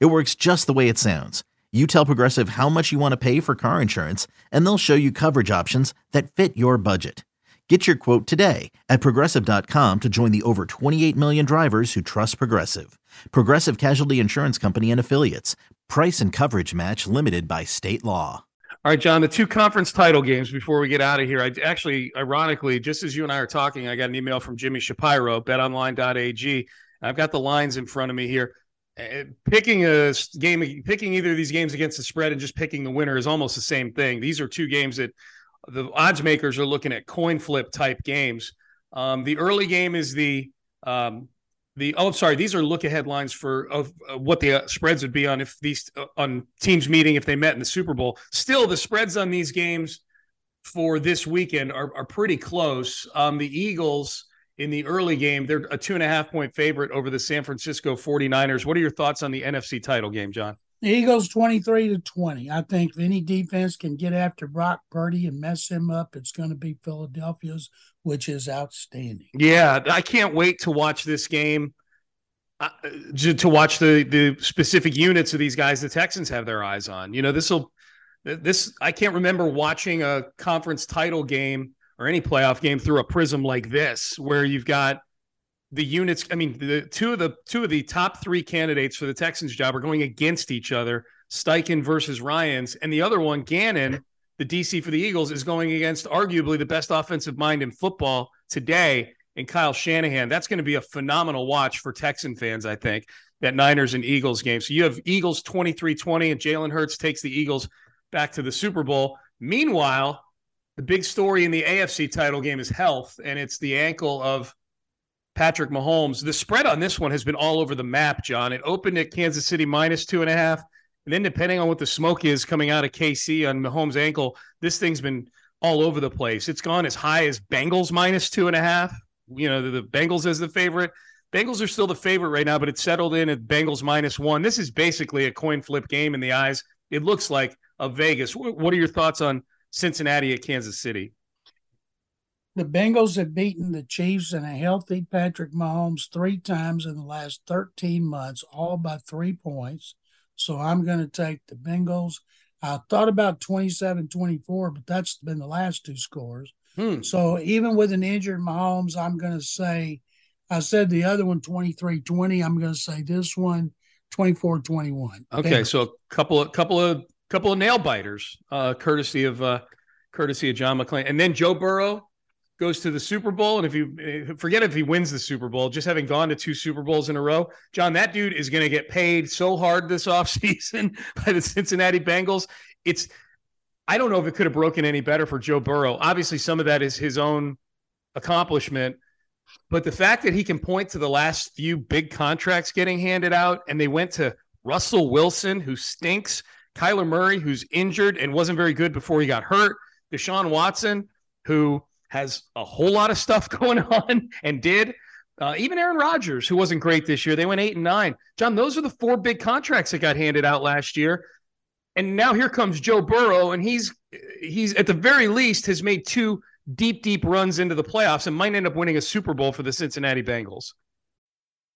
It works just the way it sounds. You tell Progressive how much you want to pay for car insurance, and they'll show you coverage options that fit your budget. Get your quote today at Progressive.com to join the over 28 million drivers who trust Progressive. Progressive Casualty Insurance Company and Affiliates. Price and coverage match limited by state law. All right, John, the two conference title games before we get out of here. I actually, ironically, just as you and I are talking, I got an email from Jimmy Shapiro, betonline.ag. I've got the lines in front of me here. Picking a game, picking either of these games against the spread and just picking the winner is almost the same thing. These are two games that the odds makers are looking at coin flip type games. The early game is these are look ahead lines for what the spreads would be on if these on teams meeting if they met in the Super Bowl. Still, the spreads on these games for this weekend are pretty close. The Eagles in the early game, they're a 2.5-point favorite over the San Francisco 49ers. What are your thoughts on the NFC title game, John? The Eagles 23-20. I think if any defense can get after Brock Purdy and mess him up, it's going to be Philadelphia's, which is outstanding. Yeah, I can't wait to watch this game, to watch the specific units of these guys the Texans have their eyes on. You know, I can't remember watching a conference title game or any playoff game through a prism like this, where you've got the units. I mean, the two of the top three candidates for the Texans job are going against each other, Steichen versus Ryans. And the other one, Gannon, the DC for the Eagles, is going against arguably the best offensive mind in football today in Kyle Shanahan. That's going to be a phenomenal watch for Texan fans, I think, that Niners and Eagles game. So you have Eagles 23-20, and Jalen Hurts takes the Eagles back to the Super Bowl. Meanwhile, the big story in the AFC title game is health, and it's the ankle of Patrick Mahomes. The spread on this one has been all over the map, John. It opened at Kansas City -2.5. And then depending on what the smoke is coming out of KC on Mahomes' ankle, this thing's been all over the place. It's gone as high as Bengals -2.5. You know, the Bengals as the favorite. Bengals are still the favorite right now, but it settled in at Bengals -1. This is basically a coin flip game in the eyes, it looks like, of Vegas. What are your thoughts on Cincinnati at Kansas City? The Bengals have beaten the Chiefs and a healthy Patrick Mahomes 3 times in the last 13 months, all by 3 points. So I'm going to take the Bengals. I thought about 27-24, but that's been the last 2 scores. So even with an injured Mahomes, I'm going to say, I said the other one 23-20. I'm going to say this one 24-21. Okay, Bengals. So a couple of nail biters, courtesy of John McClain. And then Joe Burrow goes to the Super Bowl, and if he wins the Super Bowl, just having gone to 2 Super Bowls in a row, John, that dude is going to get paid so hard this offseason by the Cincinnati Bengals. I don't know if it could have broken any better for Joe Burrow. Obviously, some of that is his own accomplishment, but the fact that he can point to the last few big contracts getting handed out, and they went to Russell Wilson, who stinks, Kyler Murray, who's injured and wasn't very good before he got hurt, Deshaun Watson, who has a whole lot of stuff going on and did. Even Aaron Rodgers, who wasn't great this year. They went 8-9. John, those are the 4 big contracts that got handed out last year. And now here comes Joe Burrow, and he's at the very least has made 2 deep, deep runs into the playoffs and might end up winning a Super Bowl for the Cincinnati Bengals.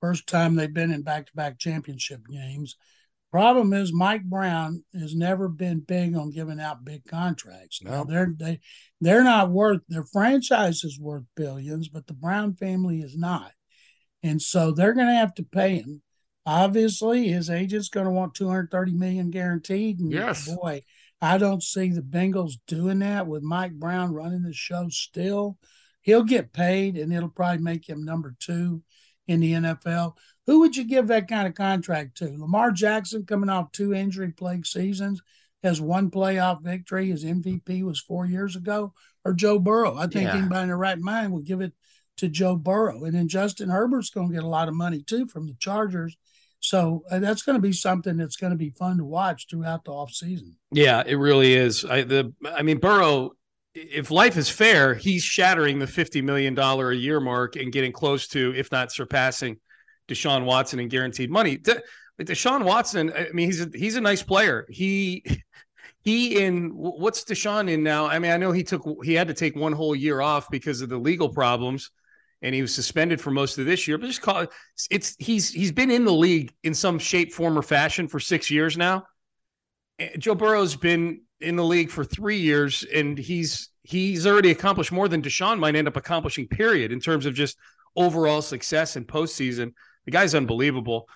First time they've been in back-to-back championship games. Problem is Mike Brown has never been big on giving out big contracts. No. Now they're not worth – their franchise is worth billions, but the Brown family is not. And so they're going to have to pay him. Obviously, his agent's going to want $230 million guaranteed. And yes. Boy, I don't see the Bengals doing that with Mike Brown running the show still. He'll get paid, and it'll probably make him number 2 in the NFL. Who would you give that kind of contract to? Lamar Jackson, coming off 2 injury-plagued seasons, has 1 playoff victory. His MVP was 4 years ago. Or Joe Burrow. I think anybody in their right mind would give it to Joe Burrow. And then Justin Herbert's going to get a lot of money, too, from the Chargers. So that's going to be something that's going to be fun to watch throughout the offseason. Yeah, it really is. I mean, Burrow, if life is fair, he's shattering the $50 million a year mark and getting close to, if not surpassing, Deshaun Watson in guaranteed money. Deshaun Watson, I mean, he's a nice player. He in – what's Deshaun in now? I mean, I know he had to take 1 whole year off because of the legal problems. And he was suspended for most of this year, but just call it. He's been in the league in some shape, form, or fashion for 6 years now. Joe Burrow's been in the league for 3 years, and he's already accomplished more than Deshaun might end up accomplishing. Period, in terms of just overall success and postseason. The guy's unbelievable.